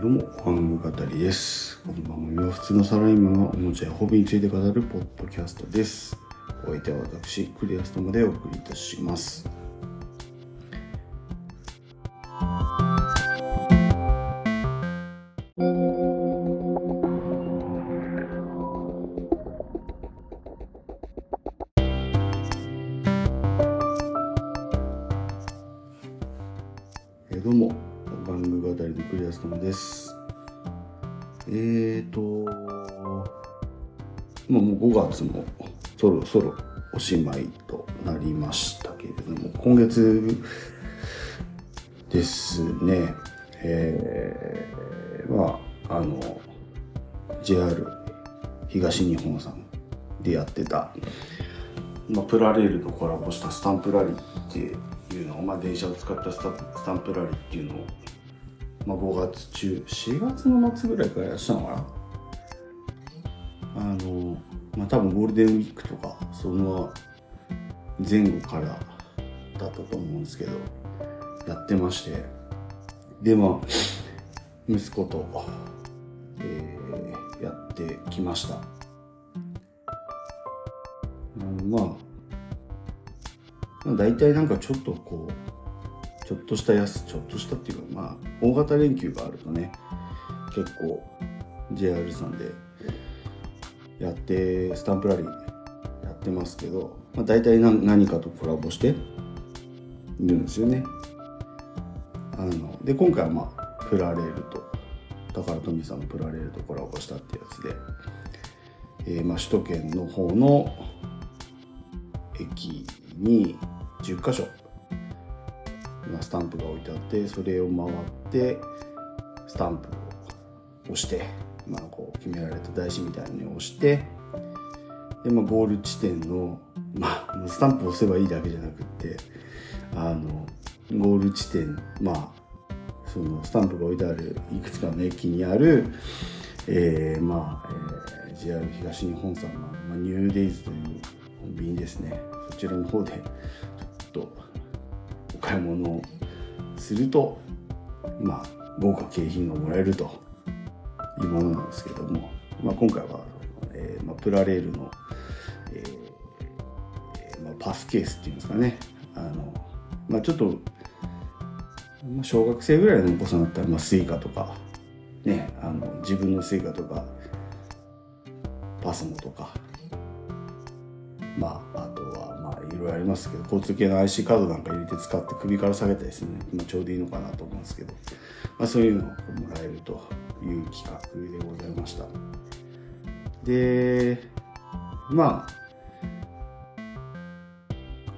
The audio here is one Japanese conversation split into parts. どうも、ファン語りです。この番組は普通のサラリーマンがおもちゃやホビーについて語るポッドキャストです。お相手は私、クリアストマでお送りいたします。どうも、玩具語りのクリアストマです。もう5月もそろそろおしまいとなりましたけれども、今月ですね、JR 東日本さんでやってた、プラレールとコラボしたスタンプラリーっていうのを、電車を使ったスタンプラリーっていうのを、5月中4月の末ぐらいからやってたのかな。多分ゴールデンウィークとかその前後からだったと思うんですけど、やってまして、で息子と、やってきました。だいたいちょっとしたっていうか、大型連休があるとね、結構 JR さんでやってスタンプラリーやってますけど、大体何かとコラボしているんですよね。で今回はプラレールと宝富さんのプラレールとコラボしたってやつで、首都圏の方の駅に10カ所スタンプが置いてあって、それを回ってスタンプを押して、決められた台紙みたいに押して、で、ゴール地点の、スタンプを押せばいいだけじゃなくって、ゴール地点、そのスタンプが置いてあるいくつかの駅にある、JR 東日本さんの、ニューデイズというコンビニですね、そちらの方でちょっとお買い物をすると、豪華景品がもらえるというものなんですけども、今回は、プラレールの、パスケースっていうんですかね、ちょっと小学生ぐらいのお子さんだったら、スイカとかね、自分のスイカとかパスモとか、あとはいろいろありますけど、交通系の IC カードなんか入れて使って首から下げたりするのにちょうどいいのかなと思うんですけど、そういうのをもらえるという企画でございました。で、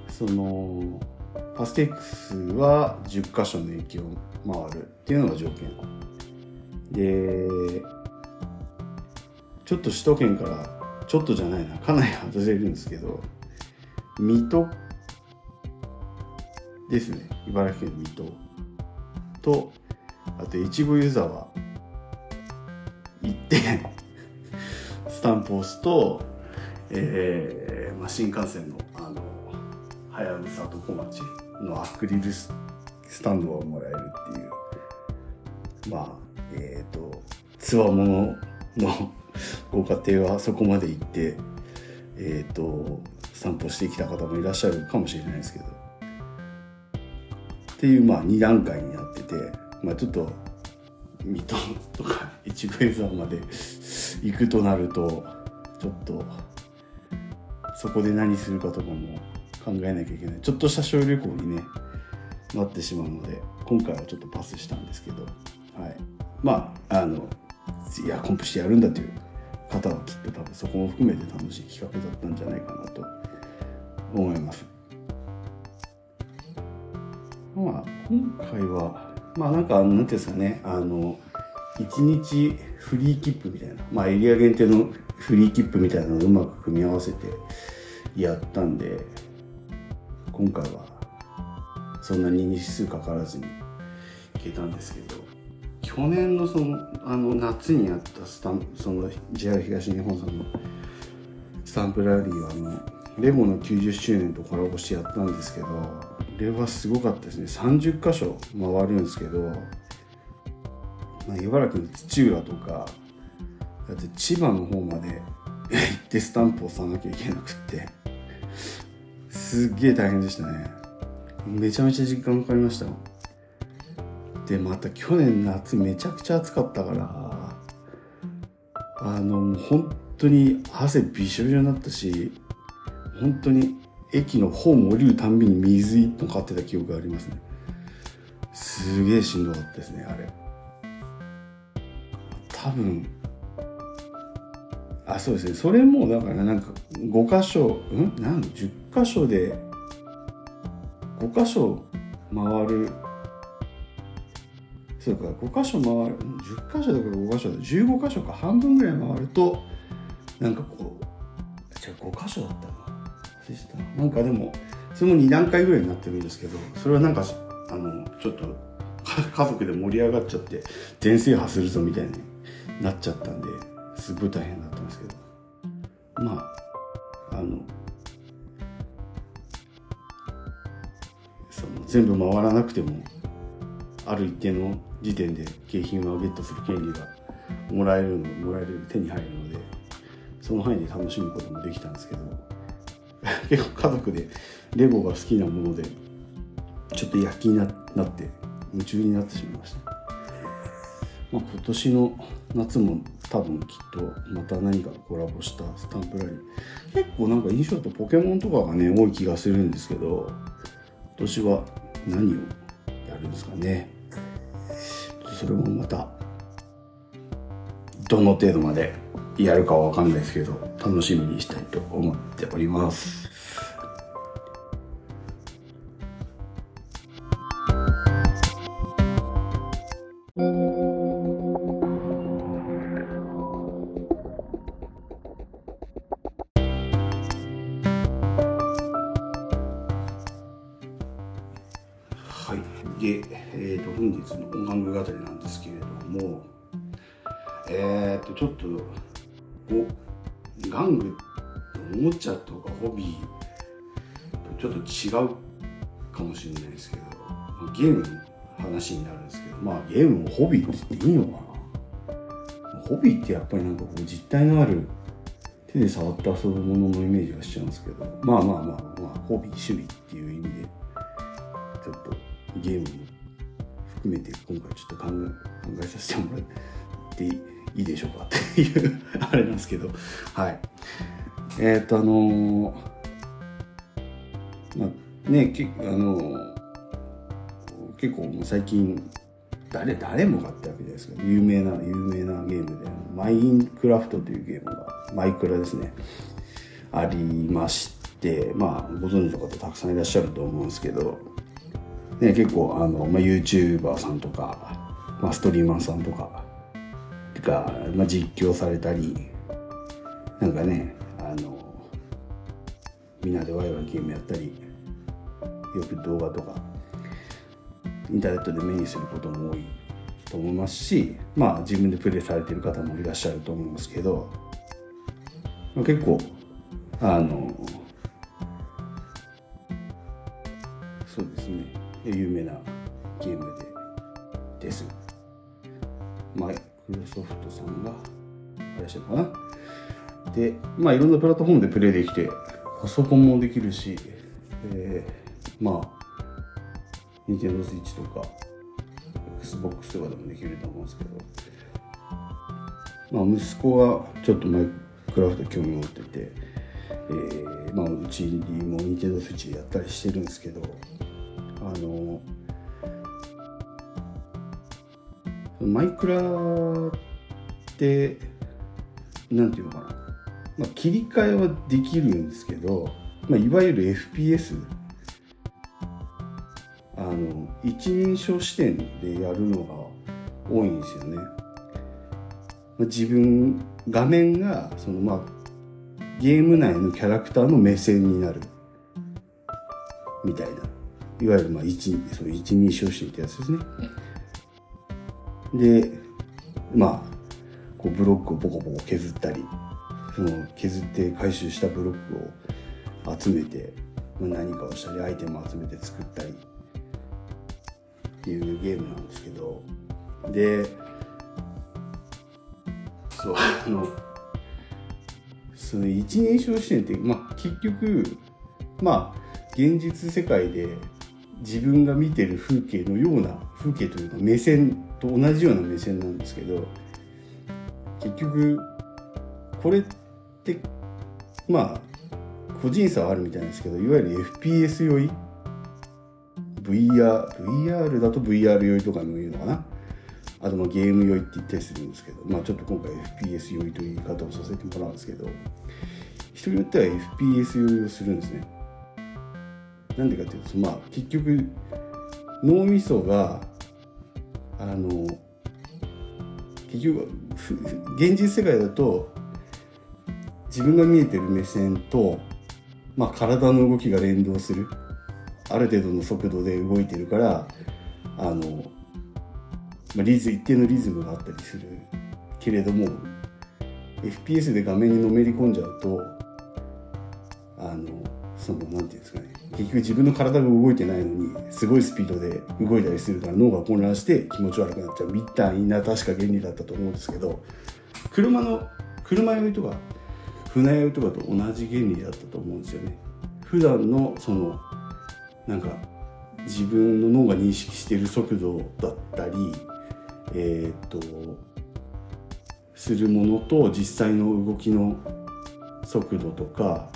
そのパスケースは10箇所の駅を回るっていうのが条件で、ちょっと首都圏からちょっとじゃないな、かなり外れるんですけど、水戸ですね、茨城県の水戸と、あと越後湯沢行ってスタンプを押すと、新幹線のはやぶさと小町のアクリルスタンドがもらえるっていう、つわもののご家庭はそこまで行って散歩してきた方もいらっしゃるかもしれないですけどっていう、2段階になってて、ちょっと水戸とか越後湯沢まで行くとなると、ちょっとそこで何するかとかも考えなきゃいけない、ちょっとした小旅行にねなってしまうので、今回はちょっとパスしたんですけど、コンプしてやるんだという方はきっと多分そこも含めて楽しい企画だったんじゃないかなと思います。今回はなんていうんですかね、1日フリー切符みたいな、エリア限定のフリー切符みたいなのをうまく組み合わせてやったんで、今回はそんなに日数かからずに行けたんですけど、去年の夏にやったその JR 東日本さんのスタンプラリーはレゴの90周年とコラボしてやったんですけど、これはすごかったですね。30カ所回るんですけど、茨城の土浦とかだって千葉の方まで行ってスタンプを押さなきゃいけなくってすっげえ大変でしたね。めちゃめちゃ時間かかりました。でまた去年夏めちゃくちゃ暑かったから本当に汗びしょびしょになったし本当に駅のホーム降りるたんびに水一本買ってた記憶がありますね。すげえしんどかったですねあれ。多分あそうですねそれもだからなんか5箇所10箇所で5箇所回るそうか5箇所回る10箇所だから5箇所だ15箇所か半分ぐらい回るとなんかこうじゃあ5箇所だったななんかでもそれも2段階ぐらいになってるんですけどそれはなんかちょっと家族で盛り上がっちゃって全制覇するぞみたいになっちゃったんですごい大変だったんですけどまあ全部回らなくてもある一定の時点で景品をゲットする権利がもらえる手に入るのでその範囲で楽しむこともできたんですけど結構家族でレゴが好きなものでちょっと躍起になって夢中になってしまいました。まあ、今年の夏も多分きっとまた何かコラボしたスタンプラリー結構なんか印象だとポケモンとかがね多い気がするんですけど今年は何をやるんですかね。それもまたどの程度までやるかは分かんないですけど楽しみにしたいと思っております。はいで、本日の音楽語りなんですけれどもちょっと玩具おもちゃとかホビーとちょっと違うかもしれないですけどゲームの話になるんですけどまあゲームをホビーって言っていいのかな。ホビーってやっぱりなんかこう実体のある手で触って遊ぶもののイメージがしちゃうんですけどまあまあまあまあホビー趣味っていう意味でちょっとゲームも含めて今回ちょっと考えさせてもらっていいでしょうかっていうあれなんですけどはいまあね結構もう最近誰もがってわけじゃないですけど有名なゲームでマインクラフトというゲームがマイクラですねありましてまあご存知の方たくさんいらっしゃると思うんですけど、ね、結構YouTuber さんとか、まあ、ストリーマーさんとかが、まあ、実況されたりなんかねみんなでワイワイゲームやったりよく動画とかインターネットで目にすることも多いと思いますしまあ自分でプレイされてる方もいらっしゃると思うんですけど、まあ、結構そうですね有名なゲームです。まあマイクロソフトさんがいらっしゃるかな。で、まあいろんなプラットフォームでプレイできて、パソコンもできるし、まあ、Nintendo 64とか、Xbox とかでもできると思うんですけど、まあ息子がちょっとマイクラフト興味を持ってて、まあうちにも Nintendo 64やったりしてるんですけど、マイクラってなんていうのかな、まあ、切り替えはできるんですけど、まあ、いわゆる FPS 一人称視点でやるのが多いんですよね、まあ、画面がまあ、ゲーム内のキャラクターの目線になるみたいないわゆるまあ一人称視点ってやつですねで、まあ、こうブロックをボコボコ削ったり削って回収したブロックを集めて、まあ、何かをしたりアイテムを集めて作ったりっていうゲームなんですけどで、そう、その一人称視点って、まあ、結局、まあ、現実世界で自分が見てる風景のような風景というか目線と同じような目線なんですけど、結局これってまあ個人差はあるみたいなんですけど、いわゆる FPS 酔い、 VR だと VR 酔いとかも言うのかな、あとまあゲーム酔いって言ったりするんですけど、まあちょっと今回 FPS 酔いという言い方をさせてもらうんですけど、人によっては FPS 酔いをするんですね。なんでかっていうと、まあ結局脳みそが結局現実世界だと自分が見えてる目線と、まあ、体の動きが連動する、ある程度の速度で動いてるから、まあ、一定のリズムがあったりするけれども、 FPS で画面にのめり込んじゃうと、そのなんていうんですかね、結局自分の体が動いてないのにすごいスピードで動いたりするから脳が混乱して気持ち悪くなっちゃうみたいな、確か原理だったと思うんですけど、車酔いとか船酔いとかと同じ原理だったと思うんですよね。普段のそのなんか自分の脳が認識している速度だったり、するものと実際の動きの速度とか、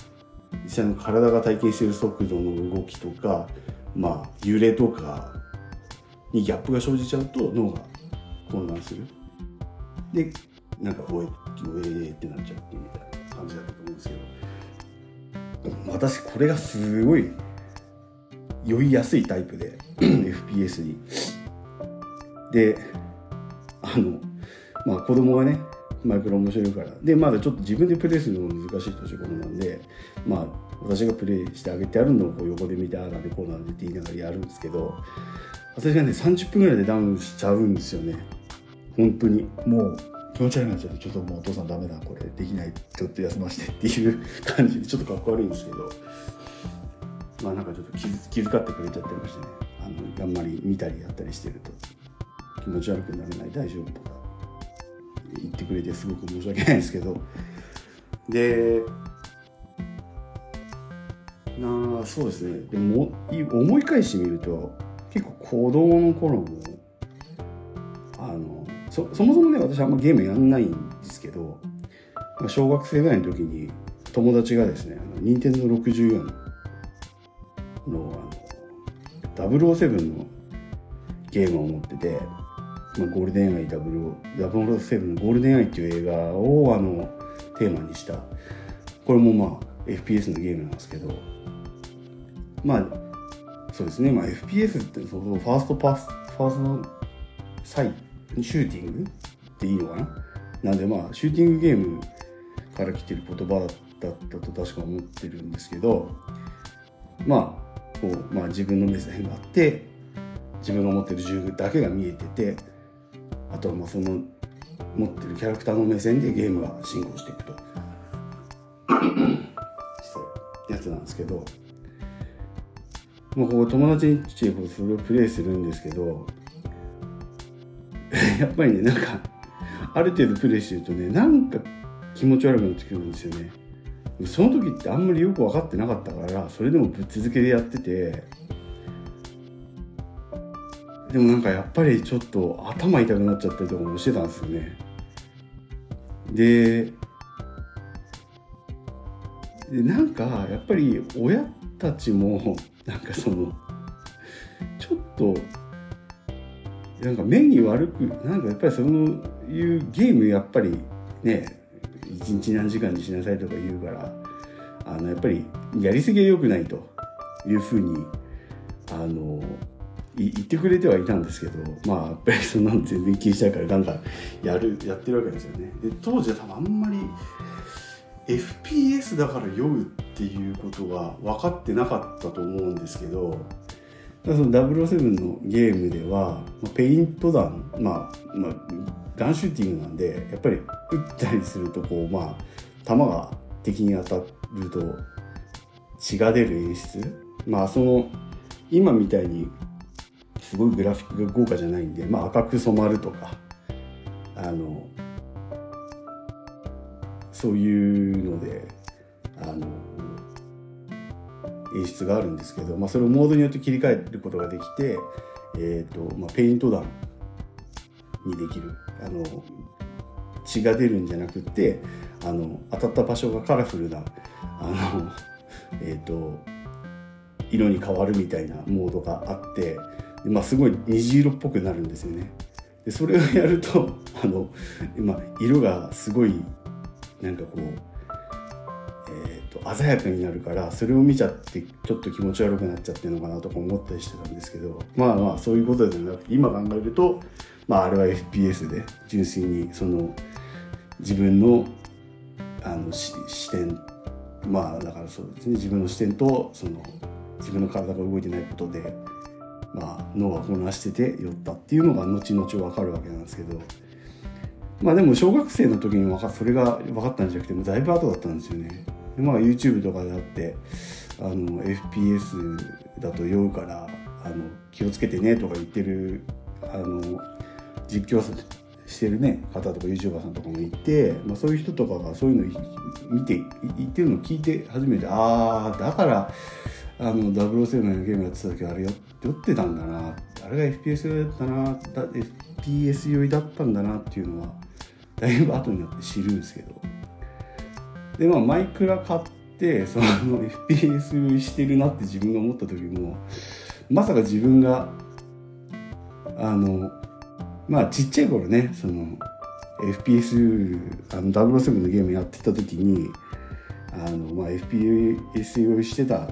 実際の体が体験している速度の動きとか、まあ、揺れとかにギャップが生じちゃうと脳が混乱する。で、なんかってなっちゃってみたいな感じだったと思うんですけど、私これがすごい酔いやすいタイプでFPS に。で、まあ子供がね、マイクロ面白いからで、まだちょっと自分でプレイするのも難しい年頃なんで、まあ私がプレイしてあげてあるのをこう横で見て、ああなんでこうなんでって言いながらやるんですけど、私がね30分ぐらいでダウンしちゃうんですよね。本当にもう気持ち悪いなっちゃって、ちょっともうお父さんダメだこれできない、ちょっと休ませてっていう感じで、ちょっとかっこ悪いんですけど、まあなんかちょっと気遣ってくれちゃったりましてね、あんまり見たりやったりしてると気持ち悪くならない、大丈夫とか言ってくれてすごく申し訳ないんですけど、でそうですね。でも思い返してみると、結構子供の頃もそもそもね、私あんまゲームやんないんですけど、小学生ぐらいの時に友達がですね、Nintendo 64の007のゲームを持ってて、ゴールデンアイ007のゴールデンアイっていう映画をテーマにした、これもまあ FPS のゲームなんですけど、まあそうですね、まあ FPS ってそのファーストサイシューティングっていいのかな、なんでまあシューティングゲームから来てる言葉だったと確か思ってるんですけど、まあこう、まあ自分の目線があって、自分が持ってる銃だけが見えてて、あとはまあその持ってるキャラクターの目線でゲームが進行していくとやつなんですけど、もうここ友達にちっこそれをプレイするんですけどやっぱりね、なんかある程度プレイしてるとね、なんか気持ち悪くなってくるんですよね。その時ってあんまりよく分かってなかったから、それでもぶっ続けでやってて、でもなんかやっぱりちょっと頭痛くなっちゃったりとかもしてたんですよね。でなんかやっぱり親たちもなんかそのちょっとなんか目に悪く、なんかやっぱりそういうゲームやっぱりね、一日何時間にしなさいとか言うから、やっぱりやりすぎは良くないというふうに言ってくれてはいたんですけど、まあやっぱりそんなの全然気にしないからガンガンやってるわけですよね。で当時は多分あんまり FPS だから酔うっていうことは分かってなかったと思うんですけど、その007のゲームではペイント弾、ガンシューティングなんで、やっぱり撃ったりするとこう、まあ弾が敵に当たると血が出る演出、まあその今みたいにすごいグラフィックが豪華じゃないんで、まあ、赤く染まるとかそういうので演出があるんですけど、まあ、それをモードによって切り替えることができて、ペイント弾にできる血が出るんじゃなくて当たった場所がカラフルな色に変わるみたいなモードがあって、まあ、すごい虹色っぽくなるんですよね。でそれをやると色がすごいなんかこう、鮮やかになるから、それを見ちゃってちょっと気持ち悪くなっちゃってるのかなとか思ったりしてたんですけど、まあまあそういうことではなくて、今考えると、まあ、あれは FPS で純粋にその自分の、視点、まあだからそうですね、自分の視点とその自分の体が動いてないことで、まあ、脳が混乱してて酔ったっていうのが後々分かるわけなんですけど、まあでも小学生の時にそれが分かったんじゃなくてもうだいぶ後だったんですよね。でまあ YouTube とかであってFPS だと酔うから気をつけてねとか言ってる実況してるね方とか YouTuber さんとかもいて、まあ、そういう人とかがそういうのを見て言ってるのを聞いて初めてだから007のゲームやってた時はあれ酔ってたんだな、あれが FPS 用だったな、FPS 用だったんだなっていうのはだいぶ後になって知るんですけど、でまあマイクラ買ってそのFPS 用してるなって自分が思った時も、まさか自分がまあちっちゃい頃ね、その FPS 007のゲームやってた時にFPS 用してた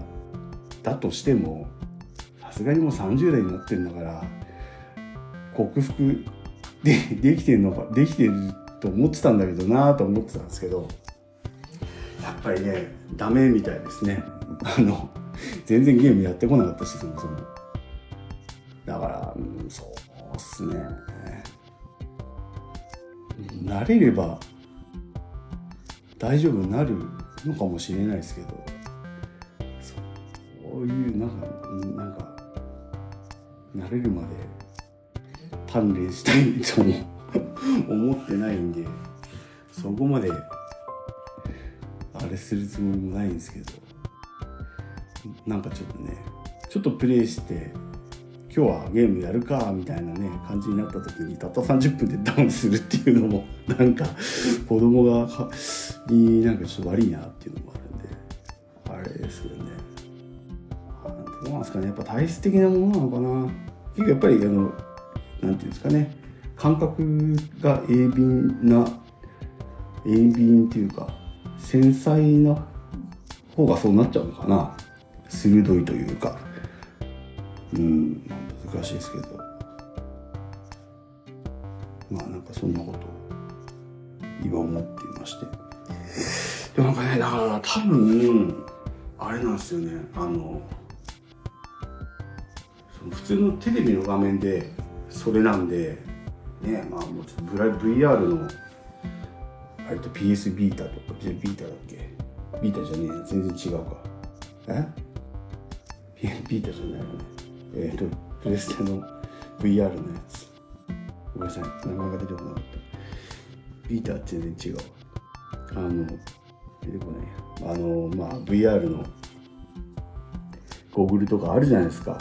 だとしても、さすがにもう30代になってるんだから克服 できてると思ってたんだけどなと思ってたんですけど、やっぱりねダメみたいですね。全然ゲームやってこなかったし、そもそもだから、そうっすね、慣れれば大丈夫になるのかもしれないですけど、そういうなんか慣れるまで鍛錬したいとも思ってないんで、そこまであれするつもりもないんですけど、なんかちょっとね、ちょっとプレイして今日はゲームやるかみたいなね感じになった時にたった30分でダウンするっていうのもなんか子供がになんかちょっと悪いなっていうのもあるんで、あれですけどね、どうなんですかね、やっぱ体質的なものなのかな。結構やっぱりなんていうんですかね、感覚が鋭敏っていうか繊細な方がそうなっちゃうのかな、鋭いというか、まあ、難しいですけど、まあなんかそんなことを今思っていまして、でもなんかね、だから多分あれなんですよね、普通のテレビの画面でそれなんでね、まあもうちょっとVR のあれと PS ビータとか、ビータだっけ、ビータじゃねえや、全然違うか、ビータじゃないよね、プレステの VR のやつ、ごめんなさい名前が出てこなかった、ビータは全然違う、出てこないや、まあ VR のゴーグルとかあるじゃないですか、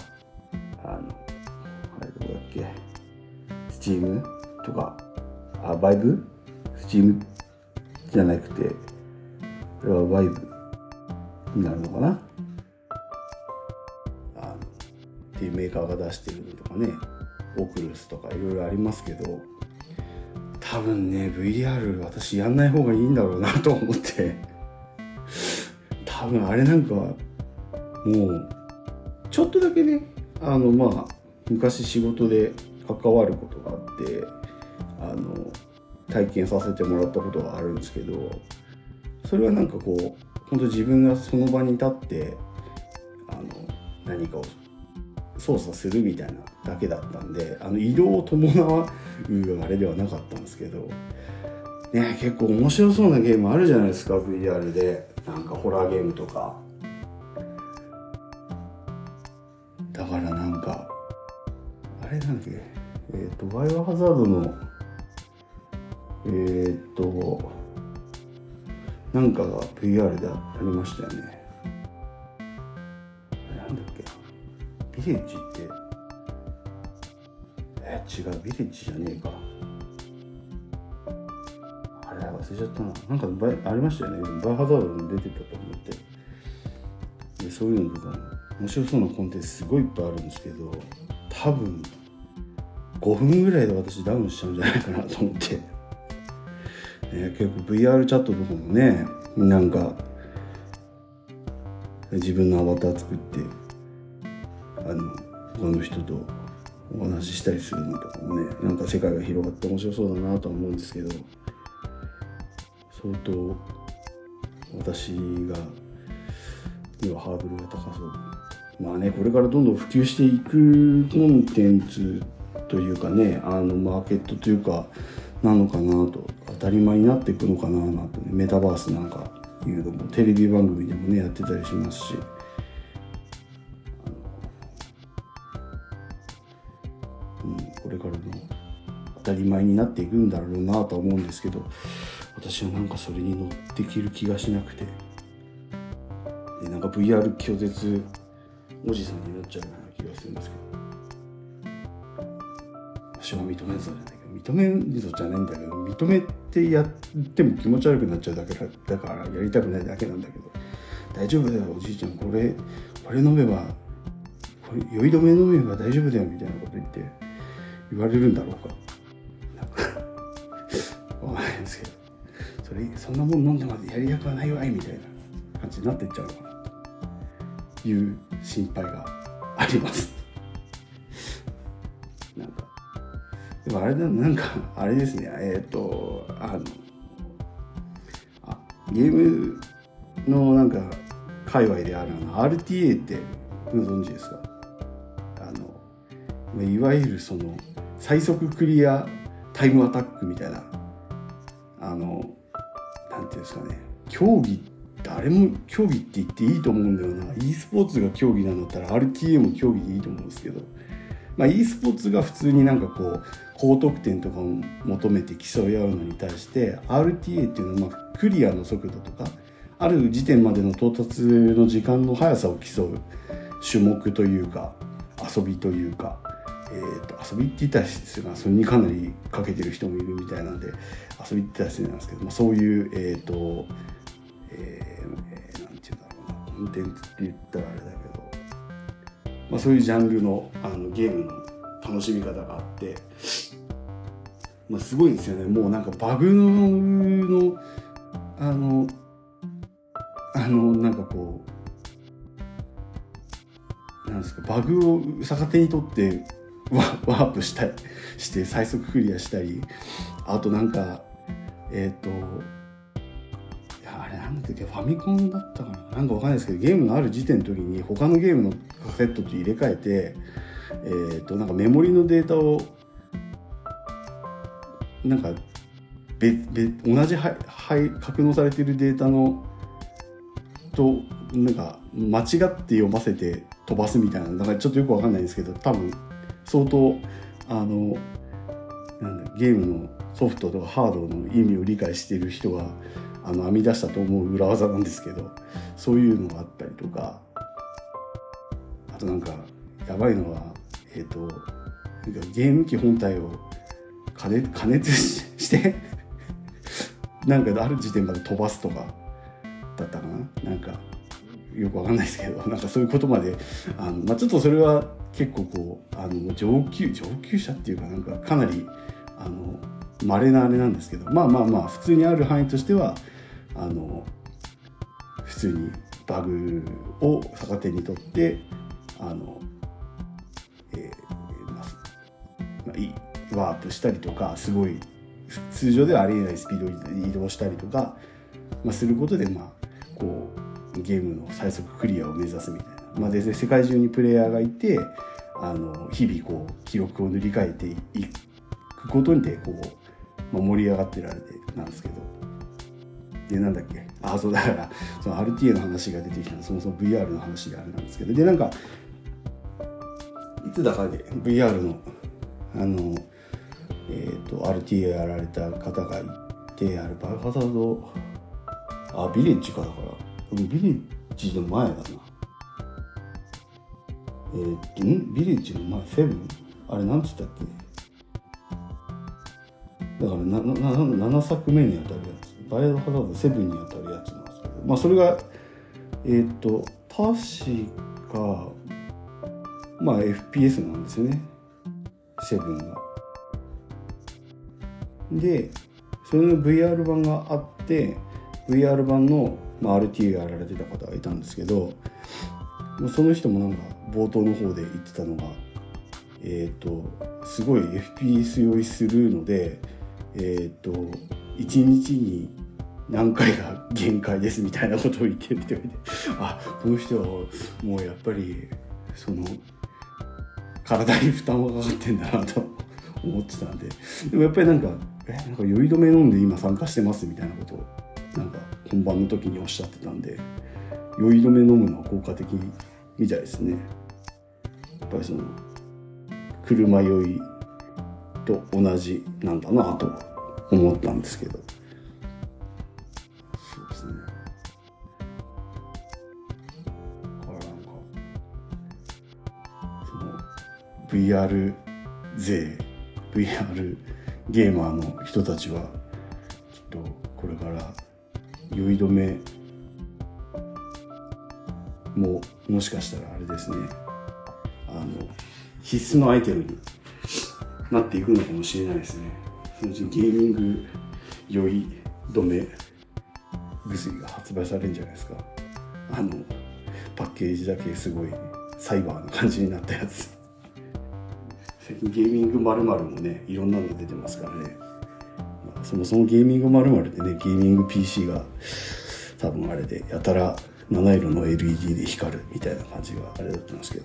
あれどこだっけ、スチームとか、バイブ、スチームじゃなくてこれはバイブになるのかなっていうメーカーが出してるのとかね、オクルスとかいろいろありますけど、多分ね VR 私やんない方がいいんだろうなと思って多分あれなんかもうちょっとだけねまあ昔仕事で関わることがあって体験させてもらったことがあるんですけど、それはなんかこう本当自分がその場に立って何かを操作するみたいなだけだったんで、移動を伴うあれではなかったんですけど、ね、結構面白そうなゲームあるじゃないですか VR で、なんかホラーゲームとかだから、なんかあれなんだっけ、バイオハザードのなんかが VR でありましたよね。なんだっけ、ビレッジって違う、ビレッジじゃねえか、あれ忘れちゃったな、なんかありましたよね、バイハザードも出てたと思って。でそういうのとか面白そうなコンテンツすごいいっぱいあるんですけど、多分5分ぐらいで私ダウンしちゃうんじゃないかなと思って結構 VR チャットとかもね、なんか自分のアバター作って他の人とお話ししたりするのとかもね、なんか世界が広がって面白そうだなとは思うんですけど、相当私がにはハードルが高そう。まあね、これからどんどん普及していくコンテンツというかね、マーケットというかなのかなと、当たり前になっていくのかななんて、ね、メタバースなんかいうのもテレビ番組でもねやってたりしますし、これからも当たり前になっていくんだろうなとは思うんですけど、私はなんかそれに乗ってきる気がしなくて、でなんか VR 拒絶おじさんになっちゃうような気がするんですけど、私は認めるぞじゃないけど、認めるぞじゃないんだけど、認めてやっても気持ち悪くなっちゃうだけだからやりたくないだけなんだけど、大丈夫だよおじいちゃん、これ飲めば、これ酔い止め飲めば大丈夫だよみたいなこと言われるんだろうか、わかんないですけど、そんなもん飲んでまでやりたくはないわいみたいな感じになっていっちゃうのかなという心配がありますなんかでもあれだ、なんかあれですね、ゲームのなんか界隈であるRTA ってご存知ですか？いわゆるその最速クリアタイムアタックみたいな、なんていうんですかね、競技、誰も競技って言っていいと思うんだよな、 e スポーツが競技なんだったら RTA も競技でいいと思うんですけど、まあ、e スポーツが普通になんかこう高得点とかを求めて競い合うのに対して、 RTA っていうのはまあクリアの速度とかある時点までの到達の時間の速さを競う種目というか遊びというか、遊びって言ったらですが、それにかなりかけてる人もいるみたいなんで遊びって言ったら失礼なんですけど、まあ、そういうなんていうんだろうな、コンテンツって言ったらあれだけど、まあ、そういうジャンルの、ゲームの楽しみ方があって、まあ、すごいんですよね。もうなんかバグのなんかこうなんですか、バグを逆手にとってワープしたりして最速クリアしたり、あとなんかあれなんだっけ、ファミコンだったかな、なんかわかんないですけど、ゲームのある時点の時に他のゲームのカセットと入れ替えて、なんかメモリのデータをなんか同じ格納されているデータのとなんか間違って読ませて飛ばすみたいな、だからちょっとよくわかんないんですけど、多分相当なんだ、ゲームのソフトとかハードの意味を理解している人が編み出したと思う裏技なんですけど、そういうのがあったりとか、あとなんかやばいのは、ゲーム機本体を加熱してなんかある時点まで飛ばすとかだったかな、なんかよくわかんないですけど、なんかそういうことまでまあ、ちょっとそれは結構こう上級者っていうか、なんかかなり稀なあれなんですけど、まあまあまあ普通にある範囲としては普通にバグを逆手にとってワープしたりとか、すごい通常ではありえないスピードで移動したりとか、まあ、することでまあこうゲームの最速クリアを目指すみたいな、まあ、全然世界中にプレイヤーがいて日々こう記録を塗り替えていくことにてこう、まあ、盛り上がってられてなんですけど、でなんだっけ、そうだからその RTA の話が出てきたの、そもそも VR の話であれなんですけど、でなんかいつだかで VR のRTA やられた方がいて、あれバイオハザードあ、ビレッジかだから。ビレッジの前だな。ビレッジの前、セブン。あれ、なんつったっけ。だから7作目にあたるやつ。バイオハザード7にあたるやつなんですけど。まあ、それが、確か、まあ、FPS なんですよね。セブンが。で、それの VR 版があって、VR 版の、まあ、RTA やられてた方がいたんですけど、その人もなんか冒頭の方で言ってたのが、すごい FPS 用意するので、1日に何回が限界ですみたいなことを言ってる人がいて、あ、この人はもうやっぱり、その、体に負担がかかってんだなと思ってたんで、でもやっぱりなんか、なんか酔い止め飲んで今参加してますみたいなことをなんか本番の時におっしゃってたんで、酔い止め飲むのは効果的みたいですね。やっぱりその車酔いと同じなんだなと思ったんですけど、そうですね。だからなんかその VR 勢 VRゲーマーの人たちはきっとこれから酔い止めももしかしたらあれですね、必須のアイテムになっていくのかもしれないですね。そのうちゲーミング酔い止め薬が発売されるんじゃないですか。パッケージだけすごいサイバーな感じになったやつ。最近ゲーミング〇〇もね、いろんなの出てますからね。まあ、そもそもゲーミング〇〇でね、ゲーミング PC が多分あれでやたら七色の LED で光るみたいな感じがあれだったんですけど、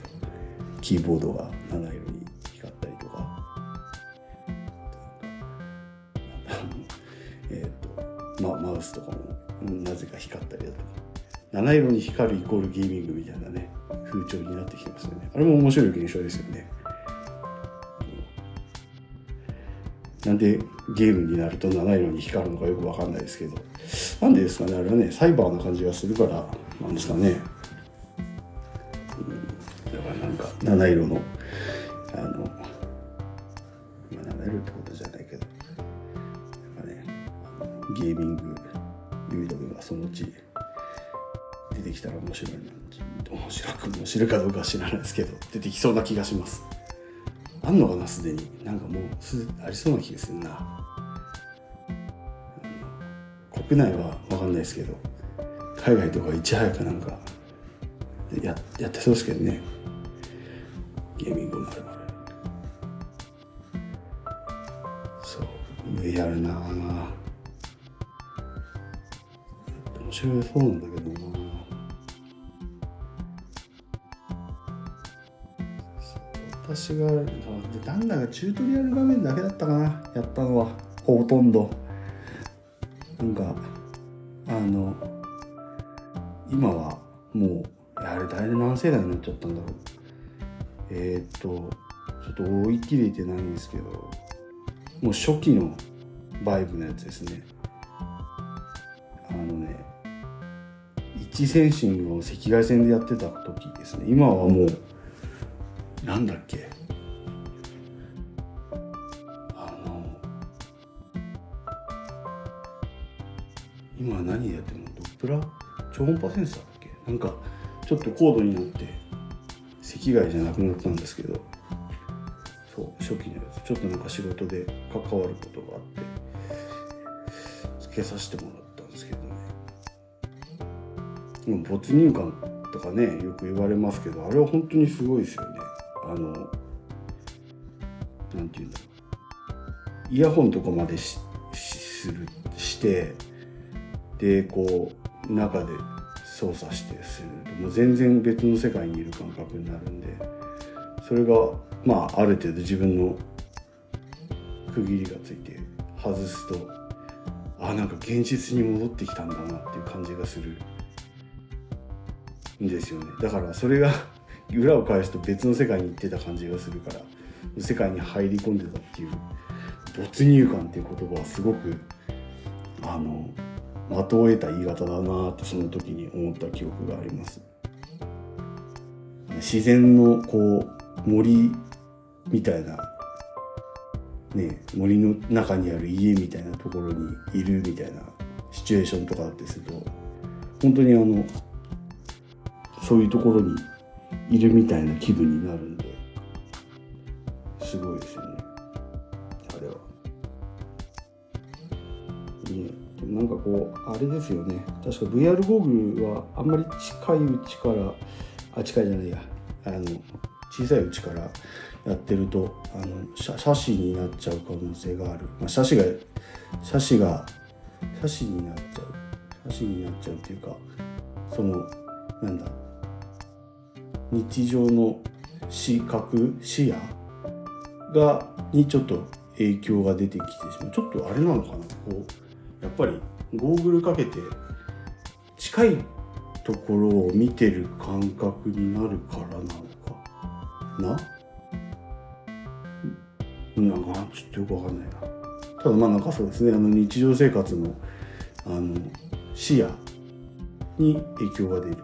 キーボードが七色に光ったりとか、マウスとかもなぜか光ったりだとか、七色に光るイコールゲーミングみたいなね、風潮になってきてますよね。あれも面白い現象ですよね。なんでゲームになると七色に光るのかよく分かんないですけど、なんでですかね、あれはね、サイバーな感じがするからなんですかね。だからなんか七色の七色ってことじゃないけど、なんかね、ゲーミングルードがそのうち出てきたら面白いな、面白いかどうかは知らないですけど、出てきそうな気がします。あんのかな、すでに。なんかもうありそうな気がするな。国内は分かんないですけど、海外とかいち早くなんか やってそうですけどね、ゲーミングもある。そう、VRなぁ、面白いそうなんだけどなぁ。私がなんだかチュートリアル画面だけだったかな、やったのは。ほとんどなんか今はもうあれ誰で何世代になっちゃったんだろう。ちょっと追い切れてないんですけど、もう初期のバイブのやつですね。1センシングを赤外線でやってた時ですね。今はもうなんだっけ、今何でやってるの、ドップラー超音波センサーだっけ、なんかちょっと高度になって赤外じゃなくなったんですけど、そう初期のやつ、ちょっとなんか仕事で関わることがあってつけさせてもらったんですけどね。もう没入感とかね、よく言われますけど、あれは本当にすごいですよね。なんていうんだろう、イヤホンとかまで してでこう中で操作してすると、もう全然別の世界にいる感覚になるんで、それがまあある程度自分の区切りがついて外すと、あ、なんか現実に戻ってきたんだなっていう感じがするんですよね。だからそれが裏を返すと別の世界に行ってた感じがするから、世界に入り込んでたっていう没入感っていう言葉はすごく的を得た言い方だなってその時に思った記憶があります。自然のこう森みたいなね、森の中にある家みたいなところにいるみたいなシチュエーションとかあってすると、本当にそういうところにいるみたいな気分になるんで、すごいですよね、あれは。ね、でもなんかこうあれですよね。確か VR ゴーグルはあんまり近いうちから小さいうちからやってると斜視になっちゃう可能性がある。まあ、斜視になっちゃうっていうか、日常の視野にちょっと影響が出てきてしまう。ちょっとあれなのかな、こうやっぱりゴーグルかけて近いところを見てる感覚になるからなのかなんかちょっとよくわかんないな。ただそうですね、日常生活の視野に影響が出る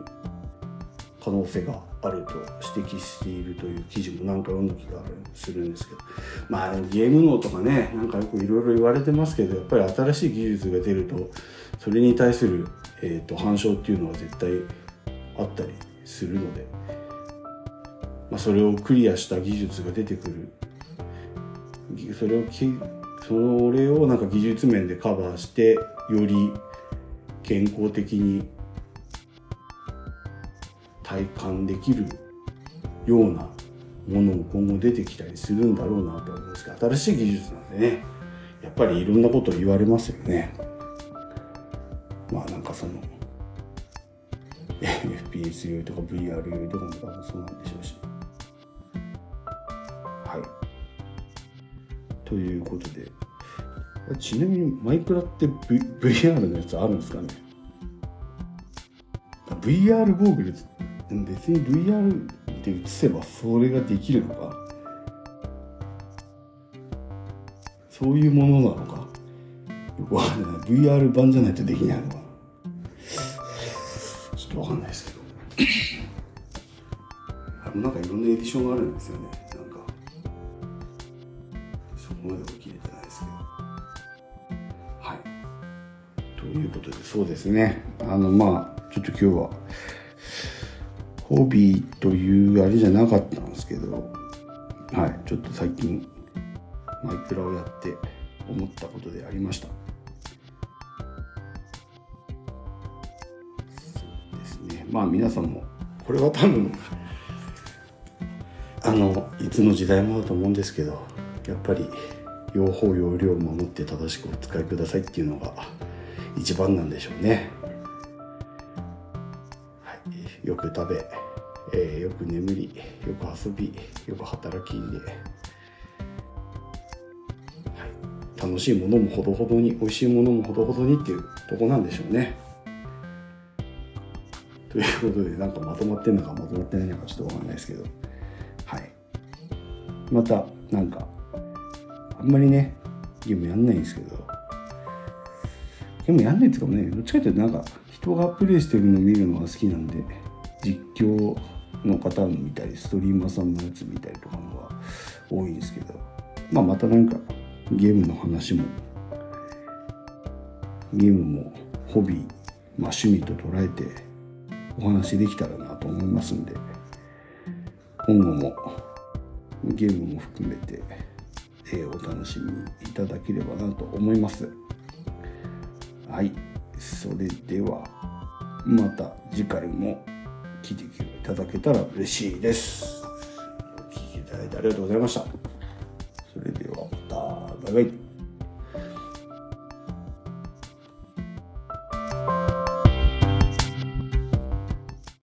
可能性があると指摘しているという記事も何か読んだ気がするんですけど、ゲーム脳とかね、よくいろいろ言われてますけど、やっぱり新しい技術が出るとそれに対する、反証っていうのは絶対あったりするので、それをクリアした技術が出てくる、それを技術面でカバーしてより健康的に体感できるようなものも今後出てきたりするんだろうなと思うんですが、新しい技術なんでね、やっぱりいろんなこと言われますよね。FPS 用とか VR 用とかも多分そうなんでしょうし、ということで、ちなみにマイクラって、VR のやつあるんですかね。VR ゴーグル、別に VR で映せばそれができるのか、そういうものなのかよくわかんない。 VR 版じゃないとできないのか、ちょっとわかんないですけどいろんなエディションがあるんですよね。そこまでは切れてないですけど、ということで、そうですね、ちょっと今日はホビーというあれじゃなかったんですけど、ちょっと最近マイクラをやって思ったことでありました。そうですね、皆さんもこれは多分いつの時代もだと思うんですけど、やっぱり用法用量を守って正しくお使いくださいっていうのが一番なんでしょうね。よく食べ、よく眠り、よく遊び、よく働きで、楽しいものもほどほどに、美味しいものもほどほどにっていうとこなんでしょうね。ということで、まとまってんのかまとまってないのかちょっとわかんないですけど、またあんまりねゲームやんないんですけど、ゲームやんないっていうかもね、どっちかというと人がプレイしてるのを見るのが好きなんで、実況の方も見たり、ストリーマーさんのやつ見たりとかのが多いんですけど、またゲームの話も、ゲームもホビー、趣味と捉えてお話できたらなと思いますんで、今後もゲームも含めて、お楽しみいただければなと思います。それではまた次回も聞いていただけたら嬉しいです。お聞きいただいてありがとうございました。それではまた、バイバイ。